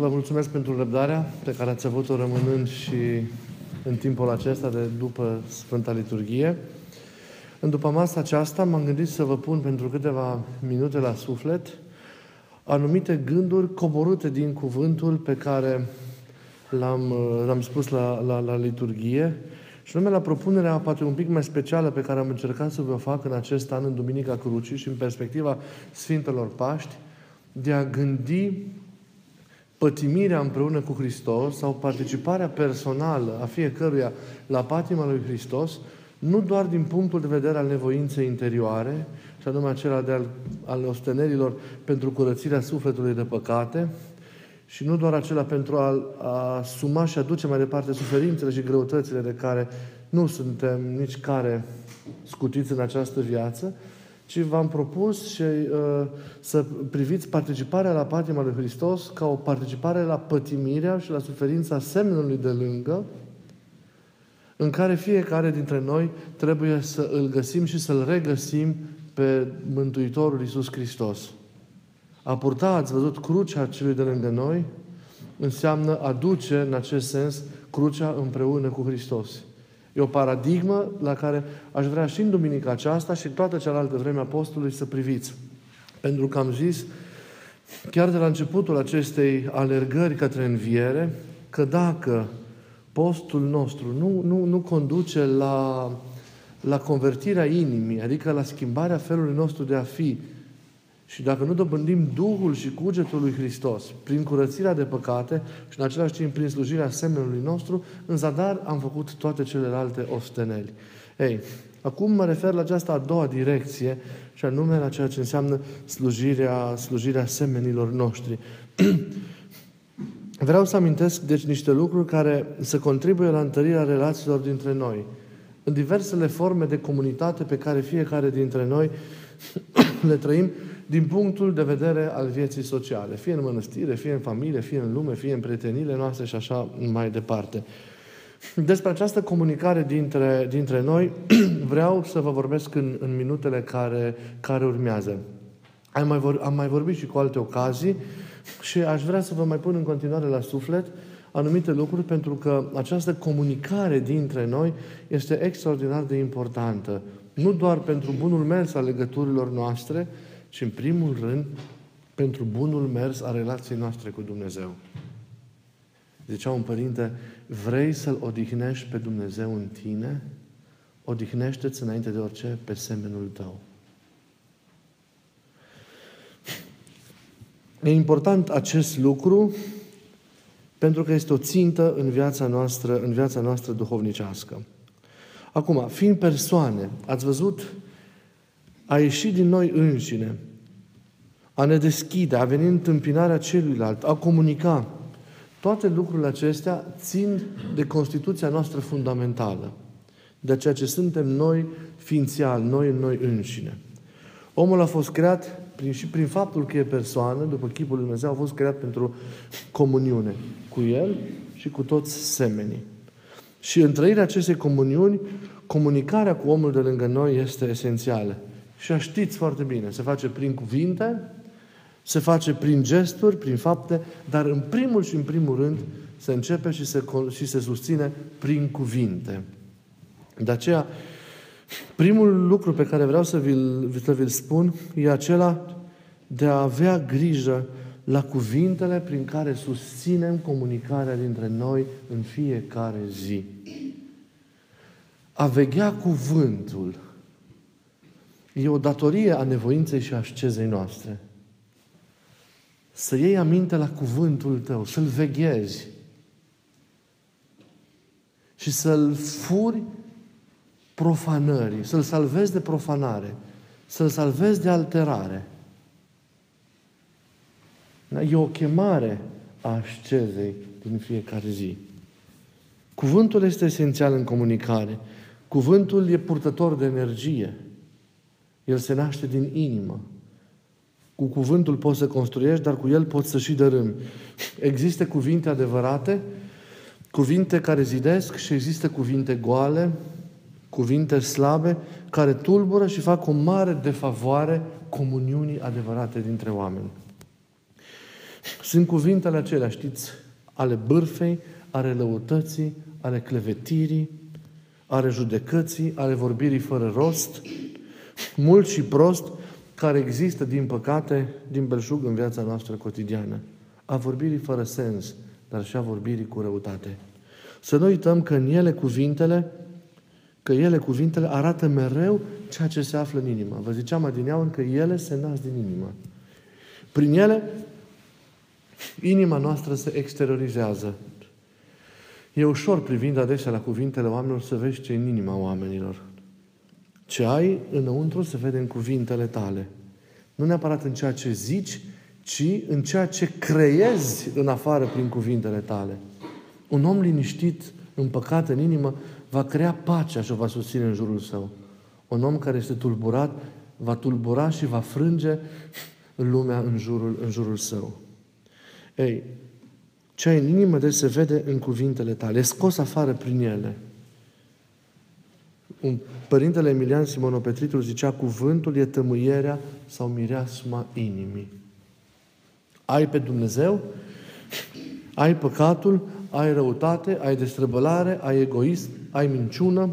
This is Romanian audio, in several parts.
Vă mulțumesc pentru răbdarea pe care ați avut-o rămânând și în timpul acesta de după Sfânta Liturghie. În după masa aceasta m-am gândit să vă pun pentru câteva minute la suflet anumite gânduri coborâte din cuvântul pe care l-am spus la liturghie și numai la propunerea poate un pic mai specială pe care am încercat să vă fac în acest an, în Duminica Crucii și în perspectiva Sfintelor Paști, de a gândi pătimirea împreună cu Hristos sau participarea personală a fiecăruia la patima lui Hristos, nu doar din punctul de vedere al nevoinței interioare, și anume acela al ostenerilor pentru curățirea sufletului de păcate, și nu doar acela pentru a suma și a duce mai departe suferințele și greutățile de care nu suntem nici care scutiți în această viață, ci v-am propus și, să priviți participarea la patima lui Hristos ca o participare la pătimirea și la suferința semnului de lângă, în care fiecare dintre noi trebuie să îl găsim și să-l regăsim pe Mântuitorul Iisus Hristos. A purta, ați văzut, crucea celui de lângă noi, înseamnă a duce, în acest sens, crucea împreună cu Hristos. E o paradigmă la care aș vrea și în duminica aceasta și în toată cealaltă vreme a postului să priviți. Pentru că am zis, chiar de la începutul acestei alergări către înviere, că dacă postul nostru nu conduce la convertirea inimii, adică la schimbarea felului nostru de a fi, și dacă nu dobândim Duhul și cugetul lui Hristos prin curățirea de păcate și în același timp prin slujirea semnului nostru, în zadar am făcut toate celelalte osteneli. Ei, acum mă refer la această a doua direcție și anume la ceea ce înseamnă slujirea semenilor noștri. Vreau să amintesc, deci, niște lucruri care să contribuie la întărirea relațiilor dintre noi, în diversele forme de comunitate pe care fiecare dintre noi le trăim din punctul de vedere al vieții sociale. Fie în mănăstire, fie în familie, fie în lume, fie în prieteniile noastre și așa mai departe. Despre această comunicare dintre noi vreau să vă vorbesc în minutele care urmează. Am mai vorbit și cu alte ocazii și aș vrea să vă mai pun în continuare la suflet anumite lucruri, pentru că această comunicare dintre noi este extraordinar de importantă. Nu doar pentru bunul mers al legăturilor noastre, ci în primul rând pentru bunul mers al relației noastre cu Dumnezeu. Zicea un părinte, vrei să-L odihnești pe Dumnezeu în tine? Odihnește-ți înainte de orice pe semenul tău. E important acest lucru pentru că este o țintă în viața noastră duhovnicească. Acum, fiind persoane, ați văzut, a ieși din noi înșine, a ne deschide, a veni în întâmpinarea celuilalt, a comunica. Toate lucrurile acestea țin de constituția noastră fundamentală, de ceea ce suntem noi ființial, noi în noi înșine. Omul a fost creat prin faptul că e persoană, după chipul lui Dumnezeu, a fost creat pentru comuniune cu El și cu toți semenii. Și în trăirea acestei comuniuni, comunicarea cu omul de lângă noi este esențială. Și știți foarte bine, se face prin cuvinte, se face prin gesturi, prin fapte, dar în primul și în primul rând se începe și se susține prin cuvinte. De aceea, primul lucru pe care vreau să vi-l spun e acela de a avea grijă la cuvintele prin care susținem comunicarea dintre noi în fiecare zi. A veghea cuvântul e o datorie a nevoinței și a ascezei noastre. Să iei aminte la cuvântul tău, să-l veghezi și să-l furi profanării, să-l salvezi de profanare, să-l salvezi de alterare. E o chemare a ascezei din fiecare zi. Cuvântul este esențial în comunicare. Cuvântul e purtător de energie. El se naște din inimă. Cu cuvântul poți să construiești, dar cu el poți să și dărâmi. Există cuvinte adevărate, cuvinte care zidesc și există cuvinte goale, cuvinte slabe, care tulbură și fac o mare defavoare comuniunii adevărate dintre oameni. Sunt cuvintele acelea, știți, ale bârfei, ale lăutății, ale clevetirii, ale judecății, ale vorbirii fără rost, mult și prost, care există, din păcate, din belșug în viața noastră cotidiană. A vorbirii fără sens, dar și a vorbirii cu răutate. Să nu uităm că ele cuvintele arată mereu ceea ce se află în inimă. Vă ziceam adineauri că ele se nasc din inimă. Prin ele, inima noastră se exteriorizează. E ușor, privind adesea la cuvintele oamenilor, să vezi ce e în inima oamenilor. Ce ai înăuntru se vede în cuvintele tale. Nu neapărat în ceea ce zici, ci în ceea ce creezi în afară prin cuvintele tale. Un om liniștit, împăcat în inimă, va crea pacea și o va susține în jurul său. Un om care este tulburat, va tulbura și va frânge lumea în jurul său. Ei, ce ai în inimă, deci, se vede în cuvintele tale. E scos afară prin ele. Părintele Emilian Simonopetritul zicea: cuvântul e tămâierea sau mireasma inimii. Ai pe Dumnezeu, ai păcatul, ai răutate, ai destrăbălare, ai egoism, ai minciună.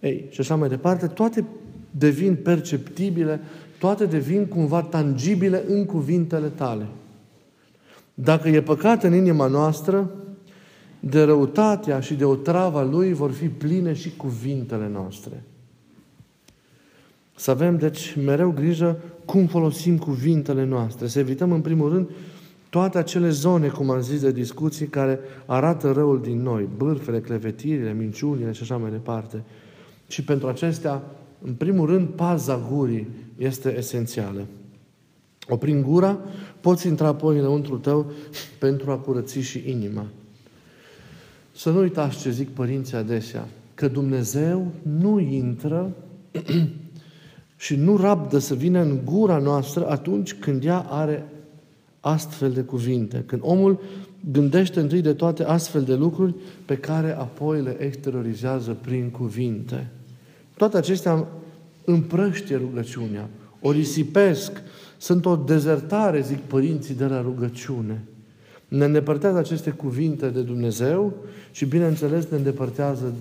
Ei, și așa mai departe, toate devin perceptibile, toate devin cumva tangibile în cuvintele tale. Dacă e păcat în inima noastră, de răutatea și de otrava lui vor fi pline și cuvintele noastre. Să avem, deci, mereu grijă cum folosim cuvintele noastre. Să evităm, în primul rând, toate acele zone, cum am zis, de discuții care arată răul din noi, bârfele, clevetirile, minciunile și așa mai departe. Și pentru acestea, în primul rând, paza gurii este esențială. Oprim gura, poți intra apoi înăuntru tău pentru a curăți și inima. Să nu uitați ce zic părinții adesea, că Dumnezeu nu intră și nu rabdă să vină în gura noastră atunci când ea are astfel de cuvinte. Când omul gândește întâi de toate astfel de lucruri pe care apoi le exteriorizează prin cuvinte. Toate acestea împrăștie rugăciunea, o risipesc, sunt o dezertare, zic părinții, de la rugăciune. Ne îndepărtează aceste cuvinte de Dumnezeu și, bineînțeles, ne îndepărtează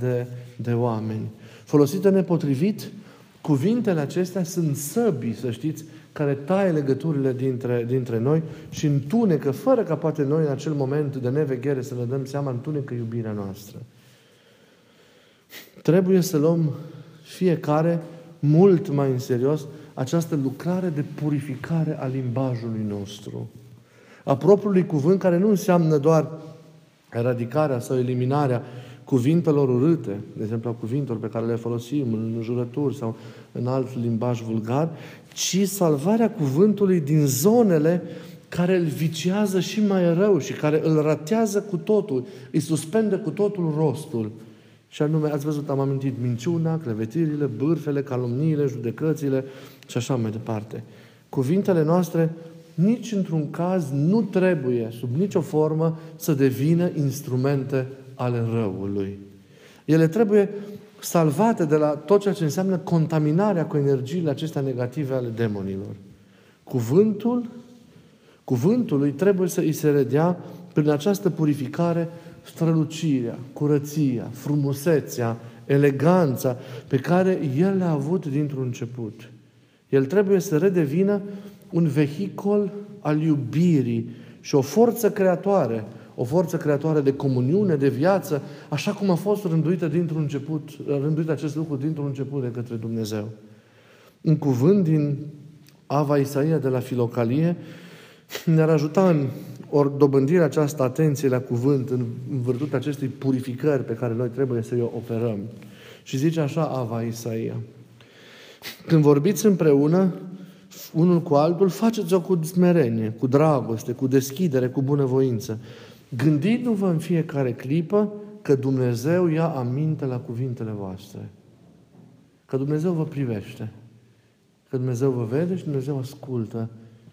de oameni. Folosite nepotrivit, cuvintele acestea sunt săbii, să știți, care taie legăturile dintre noi și întunecă, fără ca poate noi în acel moment de neveghere să ne dăm seama, întunecă iubirea noastră. Trebuie să luăm fiecare mult mai în serios această lucrare de purificare a limbajului nostru, a propriului cuvânt, care nu înseamnă doar eradicarea sau eliminarea cuvintelor urâte, de exemplu a cuvintelor pe care le folosim în jurături sau în alt limbaj vulgar, ci salvarea cuvântului din zonele care îl viciază și mai rău și care îl ratează cu totul, îi suspendă cu totul rostul. Și anume, ați văzut, am amintit minciuna, clevetirile, bârfele, calomniile, judecățile și așa mai departe. Cuvintele noastre nici într-un caz nu trebuie, sub nicio formă, să devină instrumente ale răului. Ele trebuie salvate de la tot ceea ce înseamnă contaminarea cu energiile acestea negative ale demonilor. Cuvântului trebuie să îi se redea, prin această purificare, strălucirea, curăția, frumusețea, eleganța pe care el le-a avut dintr-un început. El trebuie să redevină un vehicol al iubirii și o forță creatoare de comuniune, de viață, așa cum a fost rânduit acest lucru dintr-un început de către Dumnezeu. Un cuvânt din Ava Isaia de la Filocalie ne-ar ajuta în dobândirea aceasta atenție la cuvânt, în vârtutea acestei purificări pe care noi trebuie să o operăm. Și zice așa Ava Isaia: când vorbiți împreună unul cu altul, faceți-o cu smerenie, cu dragoste, cu deschidere, cu bunăvoință. Gândiți-vă în fiecare clipă că Dumnezeu ia aminte la cuvintele voastre. Că Dumnezeu vă privește. Că Dumnezeu vă vede și Dumnezeu ascultă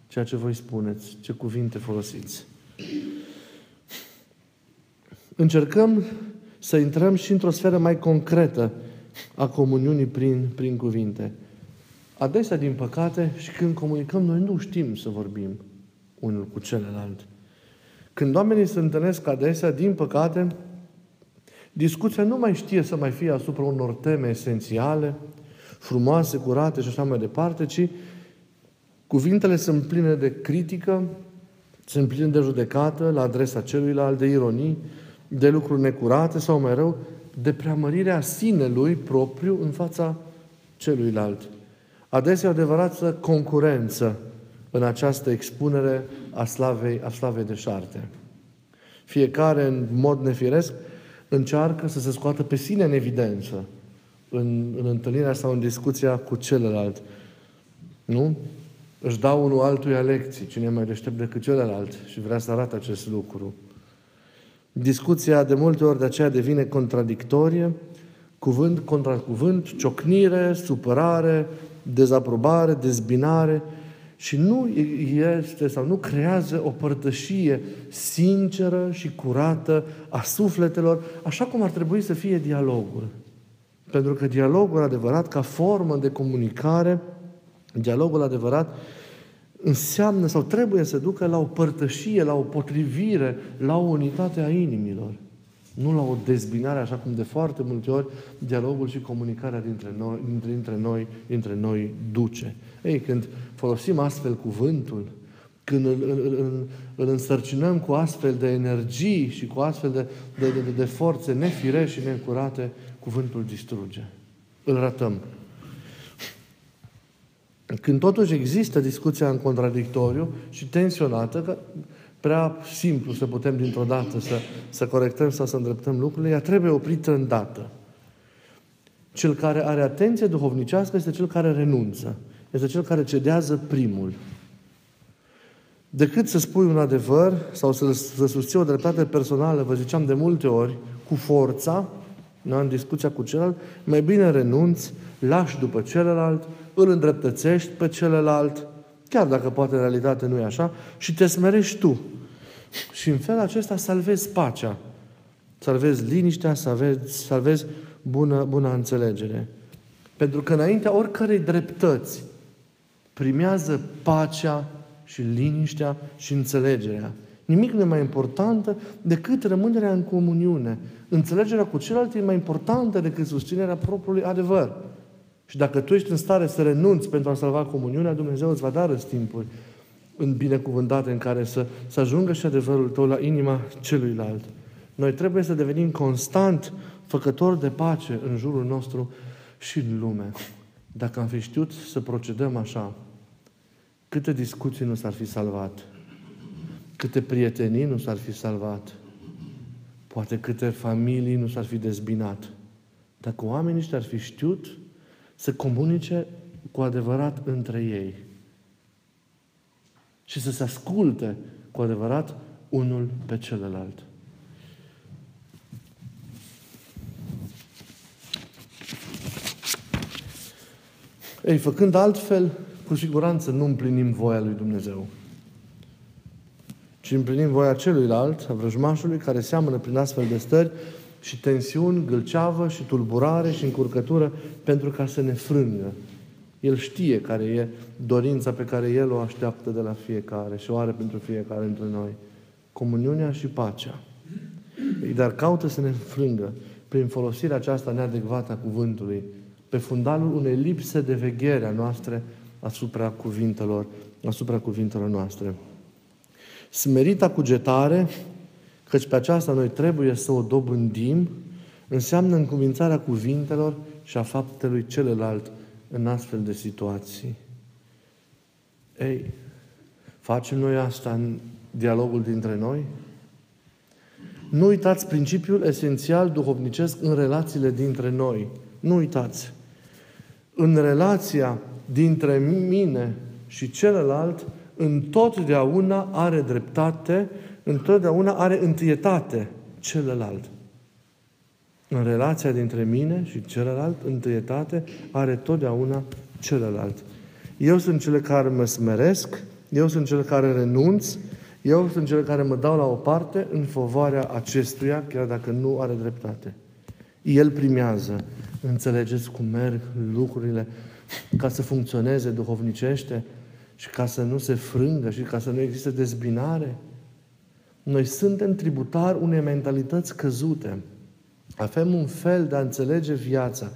ceea ce voi spuneți, ce cuvinte folosiți. Încercăm să intrăm și într-o sferă mai concretă a comuniunii prin cuvinte. Adesea, din păcate, și când comunicăm, noi nu știm să vorbim. unul cu celălalt. Când oamenii se întâlnesc adesea, din păcate, discuția nu mai știe să mai fie asupra unor teme esențiale, frumoase, curate și așa mai departe, ci cuvintele sunt pline de critică, sunt pline de judecată la adresa celuilalt, de ironii, de lucruri necurate sau mai rău, de preamărirea sinelui propriu în fața celuilalt. Adesea adevărată concurență în această expunere a slavei deșarte. Fiecare, în mod nefiresc, încearcă să se scoată pe sine în evidență în întâlnirea sau în discuția cu celălalt. Nu? Își dau unul altuia lecții, cine e mai deștept decât celălalt și vrea să arate acest lucru. Discuția de multe ori de aceea devine contradictorie, cuvânt contra cuvânt, ciocnire, supărare, dezaprobare, dezbinare și nu este sau nu creează o părtășie sinceră și curată a sufletelor, așa cum ar trebui să fie dialogul. Pentru că dialogul adevărat, ca formă de comunicare, dialogul adevărat înseamnă sau trebuie să ducă la o părtășie, la o potrivire, la o unitate a inimilor. Nu la o dezbinare, așa cum de foarte multe ori dialogul și comunicarea dintre noi duce. Ei, când folosim astfel cuvântul, când îl însărcinăm cu astfel de energii și cu astfel de forțe nefirești și necurate, cuvântul distruge. Îl ratăm. Când totuși există discuția în contradictoriu și tensionată, că prea simplu să putem dintr-o dată să corectăm sau să îndreptăm lucrurile, ea trebuie oprită îndată. Cel care are atenție duhovnicească este cel care renunță. Este cel care cedează primul. Decât să spui un adevăr sau să susții o dreptate personală, vă ziceam de multe ori, cu forța, în discuția cu celălalt, mai bine renunți, lași după celălalt, îl îndreptățești pe celălalt, chiar dacă poate în realitate nu e așa, și te smerești tu. Și în felul acesta salvezi pacea, salvezi liniștea, salvezi bună înțelegere. Pentru că înaintea oricărei dreptăți primează pacea și liniștea și înțelegerea. Nimic nu e mai important decât rămânerea în comuniune. Înțelegerea cu celălalt e mai importantă decât susținerea propriului adevăr. Și dacă tu ești în stare să renunți pentru a salva comuniunea, Dumnezeu îți va da răstimpuri în binecuvântate în care să ajungă și adevărul tău la inima celuilalt. Noi trebuie să devenim constant făcători de pace în jurul nostru și în lume. Dacă am fi știut să procedăm așa, câte discuții nu s-ar fi salvat, câte prietenii nu s-ar fi salvat, poate câte familii nu s-ar fi dezbinat. Dacă oamenii ăștia ar fi știut să comunice cu adevărat între ei și să se asculte cu adevărat unul pe celălalt. Ei, făcând altfel, cu siguranță nu împlinim voia lui Dumnezeu, ci împlinim voia celuilalt, a vrăjmașului, care seamănă prin astfel de stări și tensiuni, gâlceavă și tulburare și încurcătură pentru ca să ne frângă. El știe care e dorința pe care El o așteaptă de la fiecare și o are pentru fiecare dintre noi. Comuniunea și pacea. Dar caută să ne frângă prin folosirea aceasta neadecvată a cuvântului, pe fundalul unei lipse de veghere a noastră asupra cuvintelor noastre. Smerita cugetare, căci pe aceasta noi trebuie să o dobândim, înseamnă încuvințarea cuvintelor și a faptelui celălalt în astfel de situații. Ei, facem noi asta în dialogul dintre noi? Nu uitați principiul esențial duhovnicesc în relațiile dintre noi. Nu uitați. În relația dintre mine și celălalt, întotdeauna are dreptate, întotdeauna are întâietate celălalt. În relația dintre mine și celălalt, întâietate are totdeauna celălalt. Eu sunt cel care mă smeresc, eu sunt cel care renunț, eu sunt cel care mă dau la o parte în favoarea acestuia, chiar dacă nu are dreptate. El primează. Înțelegeți cum merg lucrurile ca să funcționeze duhovnicește? și ca să nu se frângă și ca să nu existe dezbinare. Noi suntem tributari unei mentalități căzute. Avem un fel de a înțelege viața,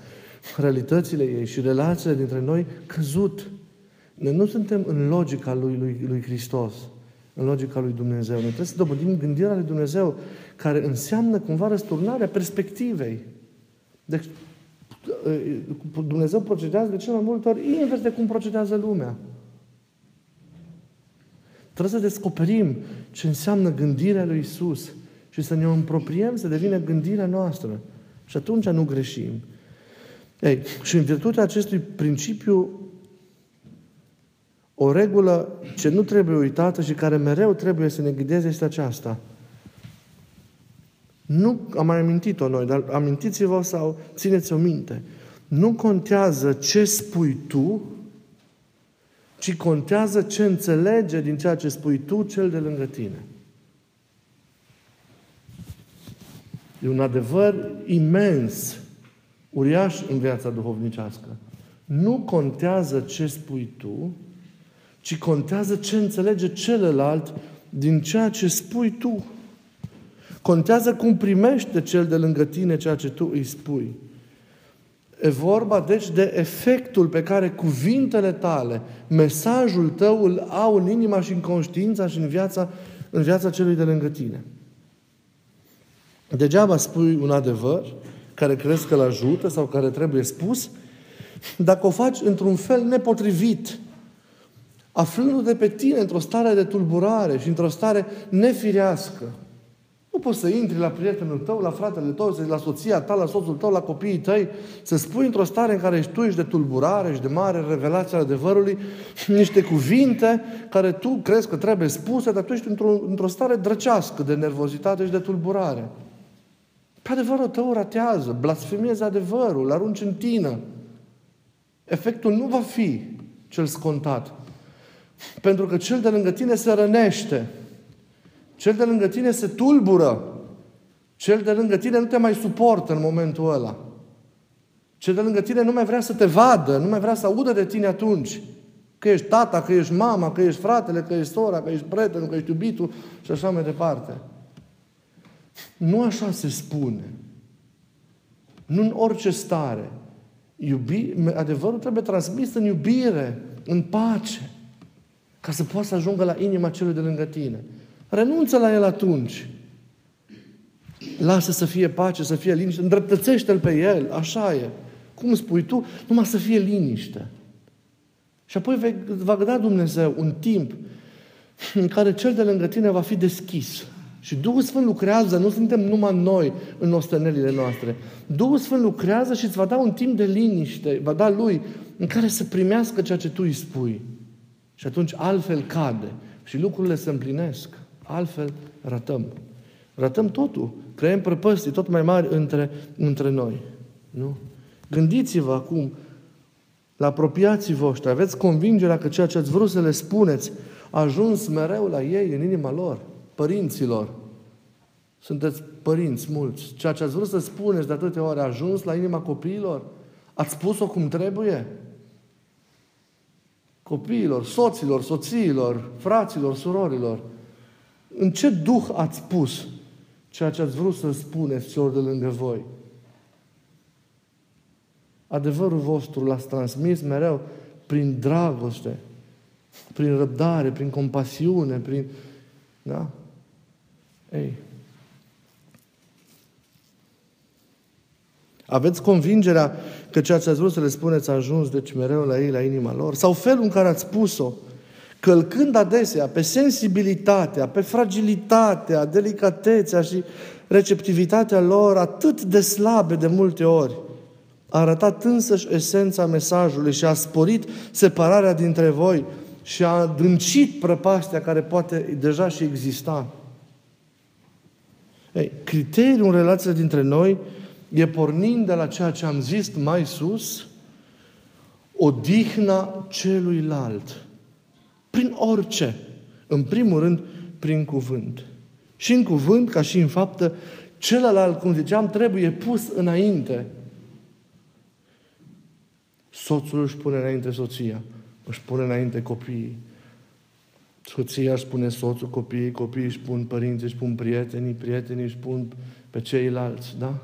realitățile ei și relațiile dintre noi căzut. Noi nu suntem în logica lui Hristos, în logica lui Dumnezeu. Noi trebuie să dobândim gândirea lui Dumnezeu, care înseamnă cumva răsturnarea perspectivei. Deci, Dumnezeu procedează de cel mai multe ori invers de cum procedează lumea. Trebuie să descoperim ce înseamnă gândirea lui Iisus și să ne împropiem, să devină gândirea noastră. Și atunci nu greșim. Ei, și în virtutea acestui principiu, o regulă ce nu trebuie uitată și care mereu trebuie să ne ghideze este aceasta. Nu am mai amintit-o noi, dar amintiți-vă sau țineți-o minte. Nu contează ce spui tu, ci contează ce înțelege din ceea ce spui tu cel de lângă tine. E un adevăr imens, uriaș în viața duhovnicească. Nu contează ce spui tu, ci contează ce înțelege celălalt din ceea ce spui tu. Contează cum primește cel de lângă tine ceea ce tu îi spui. E vorba, deci, de efectul pe care cuvintele tale, mesajul tău îl au în inima și în conștiința și în viața celui de lângă tine. Degeaba spui un adevăr care crezi că îl ajută sau care trebuie spus, dacă o faci într-un fel nepotrivit, aflându-te pe tine într-o stare de tulburare și într-o stare nefirească. Nu poți să intri la prietenul tău, la fratele tău, la soția ta, la soțul tău, la copiii tăi, să spui într-o stare în care ești tu, ești de tulburare și de mare revelație a adevărului, niște cuvinte care tu crezi că trebuie spuse, dar tu ești într-o stare drăcească de nervozitate și de tulburare. Pe adevărul tău ratează, blasfemiezi adevărul, arunci în tină. Efectul nu va fi cel scontat. Pentru că cel de lângă tine se rănește. Cel de lângă tine se tulbură. Cel de lângă tine nu te mai suportă în momentul ăla. Cel de lângă tine nu mai vrea să te vadă, nu mai vrea să audă de tine atunci. Că ești tata, că ești mama, că ești fratele, că ești sora, că ești prietenul, că ești iubitul și așa mai departe. Nu așa se spune. Nu în orice stare. Adevărul trebuie transmis în iubire, în pace, ca să poată să ajungă la inima celui de lângă tine. Renunță la el atunci. Lasă să fie pace, să fie liniște. Îndreptățește-l pe el. Așa e. Cum spui tu? Numai să fie liniște. Și apoi va da Dumnezeu un timp în care cel de lângă tine va fi deschis. Și Duhul Sfânt lucrează. Nu suntem numai noi în ostenelile noastre. Duhul Sfânt lucrează și îți va da un timp de liniște. Va da lui în care să primească ceea ce tu îi spui. Și atunci altfel cade. Și lucrurile se împlinesc. Altfel ratăm. Ratăm totul. Creăm prăpăstii tot mai mari între noi. Nu? Gândiți-vă acum la apropiații voștri. Aveți convingerea că ceea ce ați vrut să le spuneți a ajuns mereu la ei, în inima lor, părinților. Sunteți părinți mulți. Ceea ce ați vrut să spuneți de atâtea ori a ajuns la inima copiilor? Ați spus-o cum trebuie? Copiilor, soților, soțiilor, fraților, surorilor. În ce duh ați spus ceea ce ați vrut să spuneți celor de lângă voi? Adevărul vostru l-ați transmis mereu prin dragoste, prin răbdare, prin compasiune, prin... Da? Ei. Aveți convingerea că ceea ce ați vrut să le spuneți a ajuns, deci, mereu la ei, la inima lor? Sau felul în care ați spus-o, călcând adesea pe sensibilitatea, pe fragilitatea, delicatețea și receptivitatea lor atât de slabe de multe ori, a arătat însăși esența mesajului și a sporit separarea dintre voi și a adâncit prăpastia care poate deja și exista. Ei, criteriul în relația dintre noi e, pornind de la ceea ce am zis mai sus, odihna celuilalt. Prin orice. În primul rând, prin cuvânt. Și în cuvânt, ca și în faptă, celălalt, cum ziceam, trebuie pus înainte. Soțul își pune înainte soția, își pune înainte copiii, Soția își pune soțul, copiii, copiii își pun părinții, își pun prietenii, prietenii își pun pe ceilalți, da?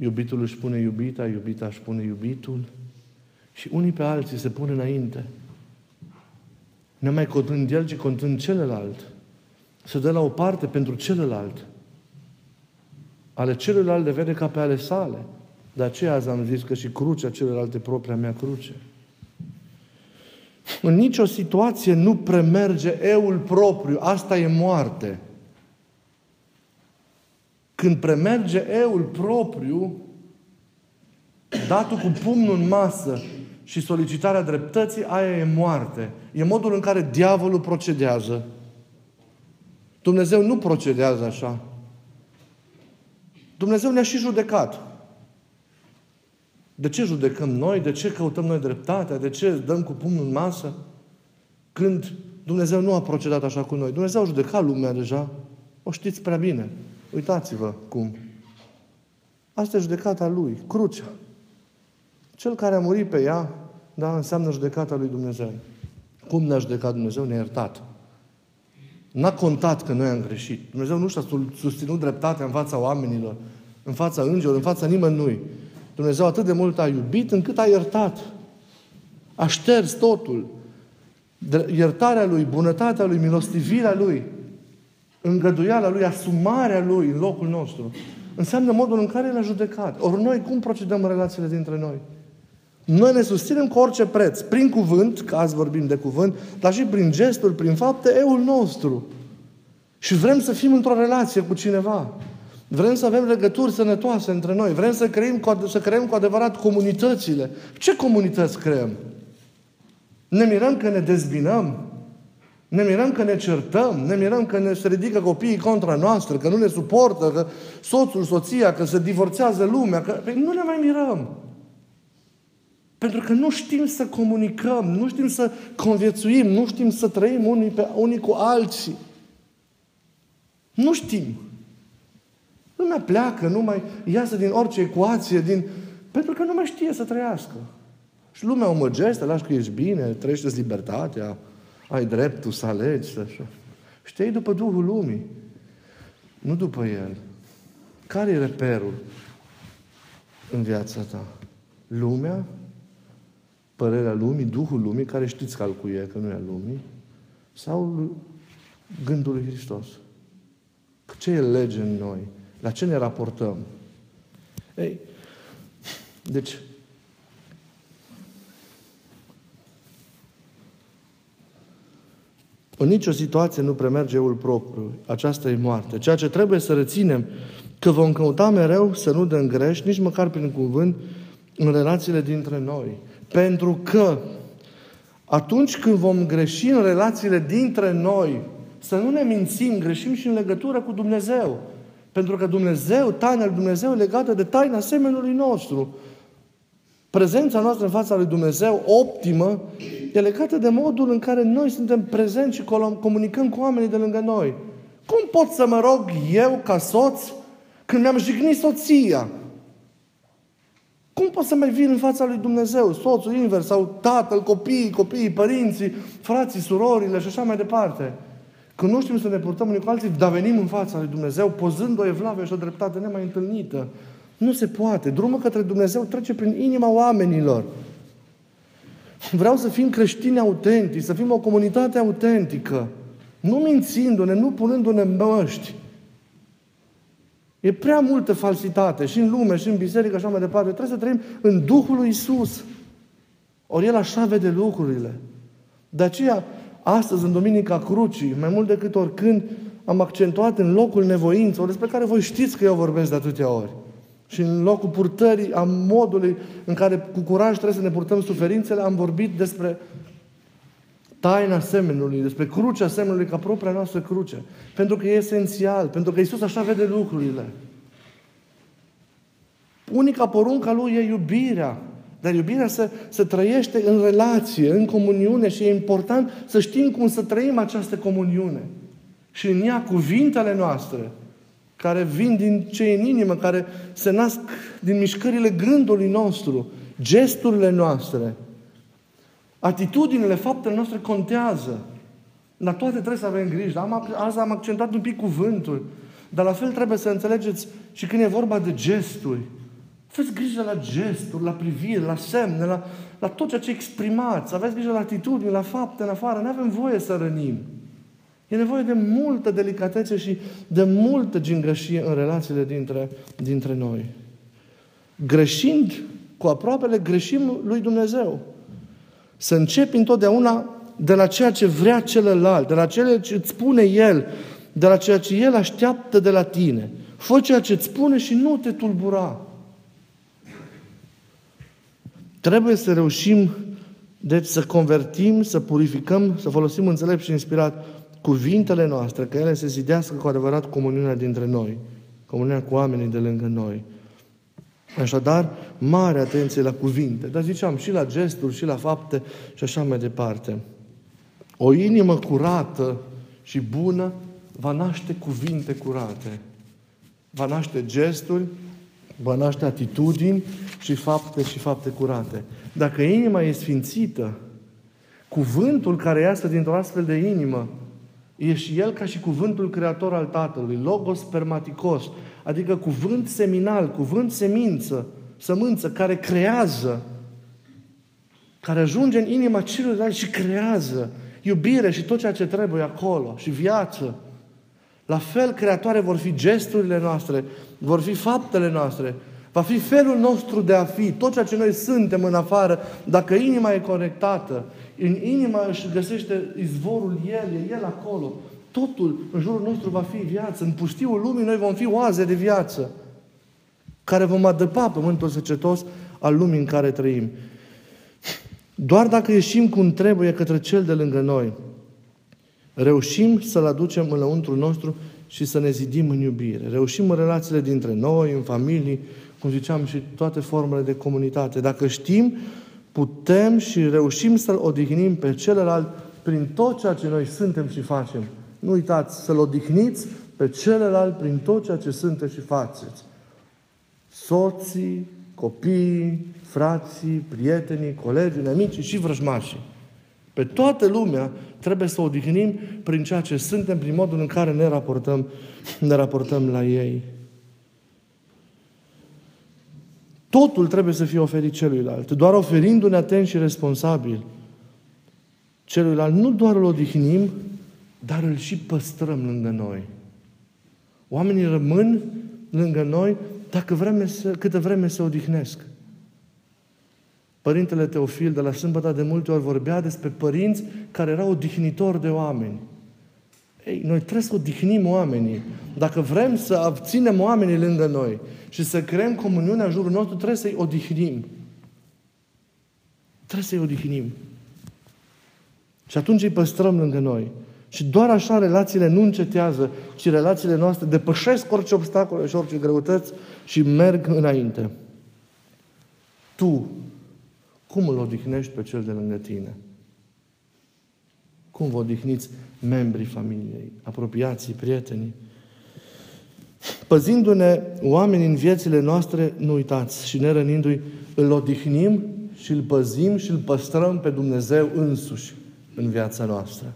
Iubitul își pune iubita, iubita își pune iubitul și unii pe alții se pun înainte. Nemai contând el, ci contând celălalt. Se dă la o parte pentru celălalt. Ale celălalt le vede ca pe ale sale. De aceea azi am zis că și crucea celelalte propria mea cruce. În nicio situație nu premerge eul propriu. Asta e moarte. Când premerge eul propriu, datul cu pumnul în masă și solicitarea dreptății, aia e moarte. E modul în care diavolul procedează. Dumnezeu nu procedează așa. Dumnezeu ne-a și judecat. De ce judecăm noi? De ce căutăm noi dreptatea? De ce dăm cu pumnul în masă? Când Dumnezeu nu a procedat așa cu noi. Dumnezeu a judecat lumea deja. O știți prea bine. Uitați-vă cum. Asta e judecata Lui. Crucea. Cel care a murit pe ea, da, înseamnă judecata Lui Dumnezeu. Cum ne-a judecat Dumnezeu? Ne-a iertat. N-a contat că noi am greșit. Dumnezeu nu și-a susținut dreptatea în fața oamenilor, în fața îngerilor, în fața nimănui. Dumnezeu atât de mult a iubit încât a iertat. A șters totul. Iertarea Lui, bunătatea Lui, milostivirea Lui, îngăduiala Lui, asumarea Lui în locul nostru. Înseamnă modul în care El a judecat. Ori noi cum procedăm în relațiile dintre noi? Noi ne susținem cu orice preț. Prin cuvânt, că azi vorbim de cuvânt, dar și prin gesturi, prin fapte, eul nostru. Și vrem să fim într-o relație cu cineva. Vrem să avem legături sănătoase între noi. Vrem să creăm cu adevărat comunitățile. Ce comunități creăm? Ne mirăm că ne dezbinăm. Ne mirăm că ne certăm. Ne mirăm că ne se ridică copiii contra noastră, că nu ne suportă, că soțul, soția, că se divorțează lumea. Că... Păi nu ne mai mirăm. Pentru că nu știm să comunicăm, nu știm să conviețuim, nu știm să trăim unii cu alții. Nu știm. Lumea pleacă, nu mai iasă din orice ecuație, pentru că nu mai știe să trăiască. Și lumea omăgește, lași că ești bine, trăiește-ți libertatea, ai dreptul să alegi, să așa. Și te iei după Duhul lumii, nu după El. Care e reperul în viața ta? Lumea? Părerea lumii, Duhul lumii, care știți că al cui e, că nu e al lumii, sau gândul lui Hristos? Ce e lege în noi? La ce ne raportăm? Ei, deci, în nicio situație nu premerge eul propriu. Aceasta e moarte. Ceea ce trebuie să reținem, că vom căuta mereu să nu dăm greș, nici măcar prin cuvânt, în relațiile dintre noi. Pentru că atunci când vom greși în relațiile dintre noi, să nu ne mințim, greșim și în legătură cu Dumnezeu. Pentru că Dumnezeu, taina lui Dumnezeu e legată de taina semenului nostru. Prezența noastră în fața lui Dumnezeu, optimă, e legată de modul în care noi suntem prezenți și comunicăm cu oamenii de lângă noi. Cum pot să mă rog eu, ca soț, când mi-am jignit soția? Cum pot să mai vin în fața lui Dumnezeu? Soțul invers, sau tatăl, copiii, părinții, frații, surorile și așa mai departe. Când nu știm să ne purtăm unii cu alții, dar venim în fața lui Dumnezeu pozând o evlavie și o dreptate nemai întâlnită. Nu se poate. Drumul către Dumnezeu trece prin inima oamenilor. Vreau să fim creștini autentici, să fim o comunitate autentică. Nu mințindu-ne, nu punându-ne măști. E prea multă falsitate și în lume, și în biserică, așa mai departe. Trebuie să trăim în Duhul lui Iisus. Ori El așa vede lucrurile. De aceea, astăzi, în Duminica Crucii, mai mult decât oricând, am accentuat în locul nevoințelor, despre care voi știți că eu vorbesc de atâtea ori. Și în locul purtării, a modului în care cu curaj trebuie să ne purtăm suferințele, am vorbit despre taina semenului, despre crucea semenului ca propria noastră cruce. Pentru că e esențial, pentru că Iisus așa vede lucrurile. Unica porunca Lui e iubirea. Dar iubirea se trăiește în relație, în comuniune și e important să știm cum să trăim această comuniune. Și în ea cuvintele noastre, care vin din ce e în inimă, care se nasc din mișcările gândului nostru, gesturile noastre, Atitudinile, faptele noastre contează. La toate trebuie să avem grijă. Azi am accentat un pic cuvântul. Dar la fel trebuie să înțelegeți și când e vorba de gesturi. Aveți grijă la gesturi, la priviri, la semne, la tot ceea ce exprimați. Aveți grijă la atitudini, la fapte în afară. Nu avem voie să rănim. E nevoie de multă delicatețe și de multă gingășie în relațiile dintre noi. Greșind cu aproapele, greșim lui Dumnezeu. Să începi întotdeauna de la ceea ce vrea celălalt, de la ceea ce îți spune El, de la ceea ce El așteaptă de la tine. Fă ceea ce îți spune și nu te tulbura. Trebuie să reușim, deci, să convertim, să purificăm, să folosim înțelept și inspirat cuvintele noastre, că ele se zidească cu adevărat comuniunea dintre noi, comuniunea cu oamenii de lângă noi. Așadar, mare atenție la cuvinte, dar ziceam și la gesturi, și la fapte și așa mai departe. O inimă curată și bună va naște cuvinte curate, va naște gesturi, va naște atitudini și fapte curate. Dacă inima e sfințită, cuvântul care iasă dintr-o astfel de inimă e și el ca și cuvântul creator al Tatălui, logos spermaticos, adică cuvânt seminal, cuvânt sămânță, care creează, care ajunge în inima celuilalt și creează iubire și tot ceea ce trebuie acolo, și viață. La fel, creatoare vor fi gesturile noastre, vor fi faptele noastre, va fi felul nostru de a fi, tot ceea ce noi suntem în afară, dacă inima e conectată, în inima își găsește izvorul El, e El acolo. Totul în jurul nostru va fi viață. În pustiul lumii noi vom fi oaze de viață care vom adăpa pământul secetos al lumii în care trăim. Doar dacă ieșim cum trebuie către cel de lângă noi, reușim să-l aducem înăuntru nostru și să ne zidim în iubire. Reușim în relațiile dintre noi, în familii, cum ziceam, și toate formele de comunitate. Dacă știm, putem și reușim să-l odihnim pe celălalt prin tot ceea ce noi suntem și facem. Nu uitați, să-l odihniți pe celălalt prin tot ceea ce sunteți și faceți. Soții, copiii, frații, prietenii, colegii, amicii și vrăjmașii. Pe toată lumea trebuie să odihnim prin ceea ce suntem, prin modul în care ne raportăm la ei. Totul trebuie să fie oferit celuilalt. Doar oferindu-ne atenți și responsabil celuilalt, nu doar îl odihnim, dar îl și păstrăm lângă noi. Oamenii rămân lângă noi câtă vreme se odihnesc. Părintele Teofil de la Sâmbăta de multe ori vorbea despre părinți care erau odihnitori de oameni. Ei, noi trebuie să odihnim oamenii. Dacă vrem să abținem oamenii lângă noi și să creăm comuniunea în jurul nostru, trebuie să-i odihnim. Trebuie să-i odihnim. Și atunci îi păstrăm lângă noi. Și doar așa relațiile nu încetează și relațiile noastre depășesc orice obstacole și orice greutăți și merg înainte. Tu, cum îl odihnești pe cel de lângă tine? Cum vă odihniți membrii familiei, apropiații, prietenii? Păzindu-ne oamenii în viețile noastre, nu uitați, și ne rănindu-i, îl odihnim și îl păzim și îl păstrăm pe Dumnezeu însuși în viața noastră.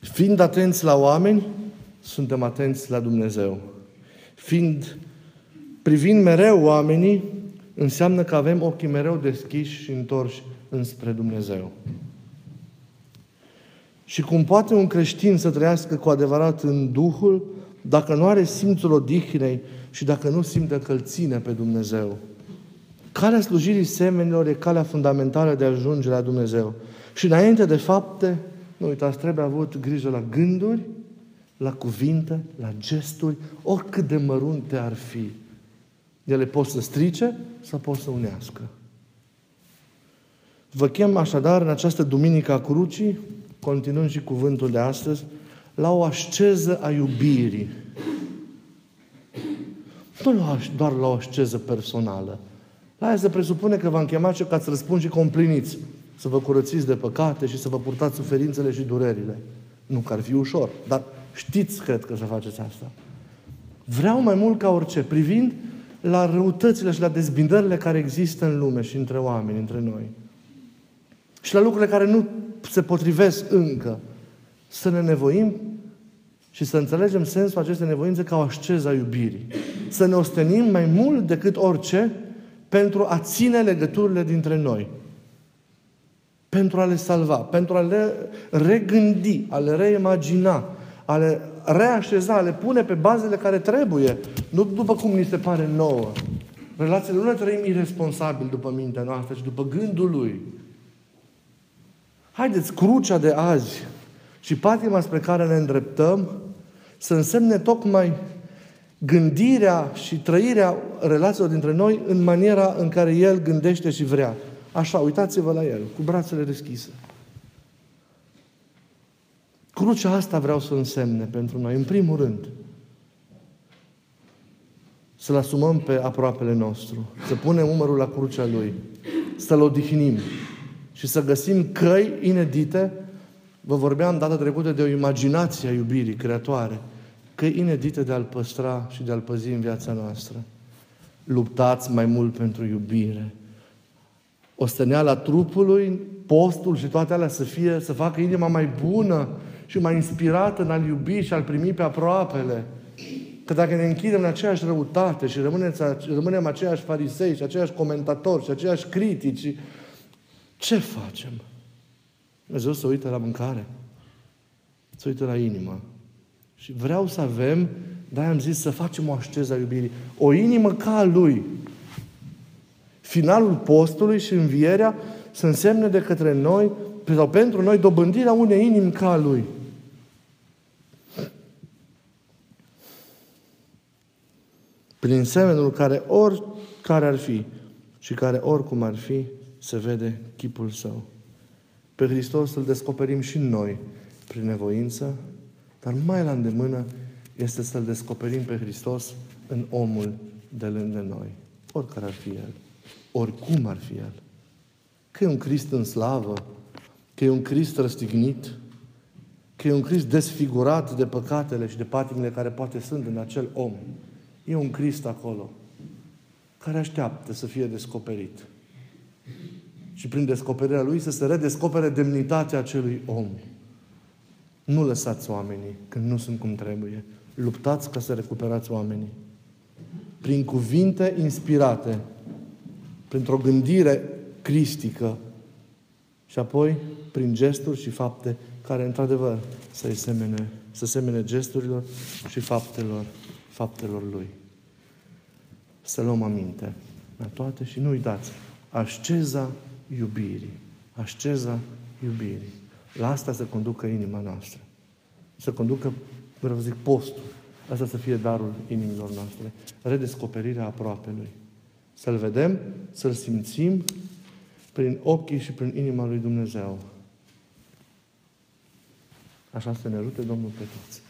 Fiind atenți la oameni, suntem atenți la Dumnezeu. Privind mereu oamenii, înseamnă că avem ochii mereu deschiși și întorși înspre Dumnezeu. Și cum poate un creștin să trăiască cu adevărat în Duhul, dacă nu are simțul odihnei și dacă nu simte că îl ține pe Dumnezeu? Calea slujirii semenilor e calea fundamentală de a ajunge la Dumnezeu. Și înainte de fapte, nu uitați, trebuie avut grijă la gânduri, la cuvinte, la gesturi, oricât de mărunte ar fi. Ele pot să strice sau pot să unească. Vă chem așadar în această Duminică a Crucii, continuând și cuvântul de astăzi, la o asceză a iubirii. Nu doar la o asceză personală. La aia se presupune că v-am chemat și că ați răspuns și că o împliniți. Să vă curățiți de păcate și să vă purtați suferințele și durerile. Nu că ar fi ușor, dar știți, cred că, să faceți asta. Vreau mai mult ca orice, privind la răutățile și la dezbinările care există în lume și între oameni, între noi. și la lucrurile care nu se potrivesc încă, să ne nevoim și să înțelegem sensul acestei nevoințe ca o asceză a iubirii. Să ne ostenim mai mult decât orice pentru a ține legăturile dintre noi. Pentru a le salva, pentru a le regândi, a le reimagina, a le reașeza, a le pune pe bazele care trebuie, nu după cum ni se pare nouă. Relațiile nu le trăim iresponsabil după mintea noastră, ci după gândul lui. Haideți, crucea de azi și patima spre care ne îndreptăm să însemne tocmai gândirea și trăirea relațiilor dintre noi în maniera în care El gândește și vrea. Așa, uitați-vă la El, cu brațele deschise. Crucea asta vreau să însemne pentru noi, în primul rând. Să-L asumăm pe aproapele nostru, să punem umărul la crucea Lui, să-L odihnim și să găsim căi inedite. Vă vorbeam data trecută de o imaginație a iubirii creatoare, căi inedite de a-L păstra și de a-L păzi în viața noastră. Luptați mai mult pentru iubire. Osteneala trupului, postul și toate alea să facă inima mai bună și mai inspirată în a-L iubi și a-L primi pe aproapele. Că dacă ne închidem în aceeași răutate și rămânem aceiași farisei și aceiași comentatori și aceiași critici, ce facem? Dumnezeu se uită la mâncare. Se uită la inimă. Și vreau să avem, de-aia am zis, să facem o asceză a iubirii. O inimă ca a Lui. Finalul postului și învierea să însemne de către noi, sau pentru noi, dobândirea unei inimi ca a Lui. Prin semenul care oricare ar fi și care oricum ar fi, se vede chipul Său. Pe Hristos îl descoperim și noi prin nevoință, dar mai la îndemână este să-L descoperim pe Hristos în omul de lângă noi. Oricare ar fi El. Oricum ar fi El. Că e un Crist în slavă, că e un Crist răstignit, că e un Crist desfigurat de păcatele și de patimile care poate sunt în acel om. E un Crist acolo, care așteaptă să fie descoperit. Și prin descoperirea Lui să se redescopere demnitatea acelui om. Nu lăsați oamenii când nu sunt cum trebuie. Luptați ca să recuperați oamenii. Prin cuvinte inspirate, printr-o gândire cristică și apoi prin gesturi și fapte care, într-adevăr, să semene gesturilor și faptelor Lui. Să luăm aminte la toate și nu uitați. Asceza iubirii. La asta să conducă inima noastră. Să conducă, vreau să zic, postul. Asta să fie darul inimilor noastre. Redescoperirea aproapelui. Să-L vedem, să-L simțim prin ochii și prin inima lui Dumnezeu. Așa să ne ajute Domnul pe toți.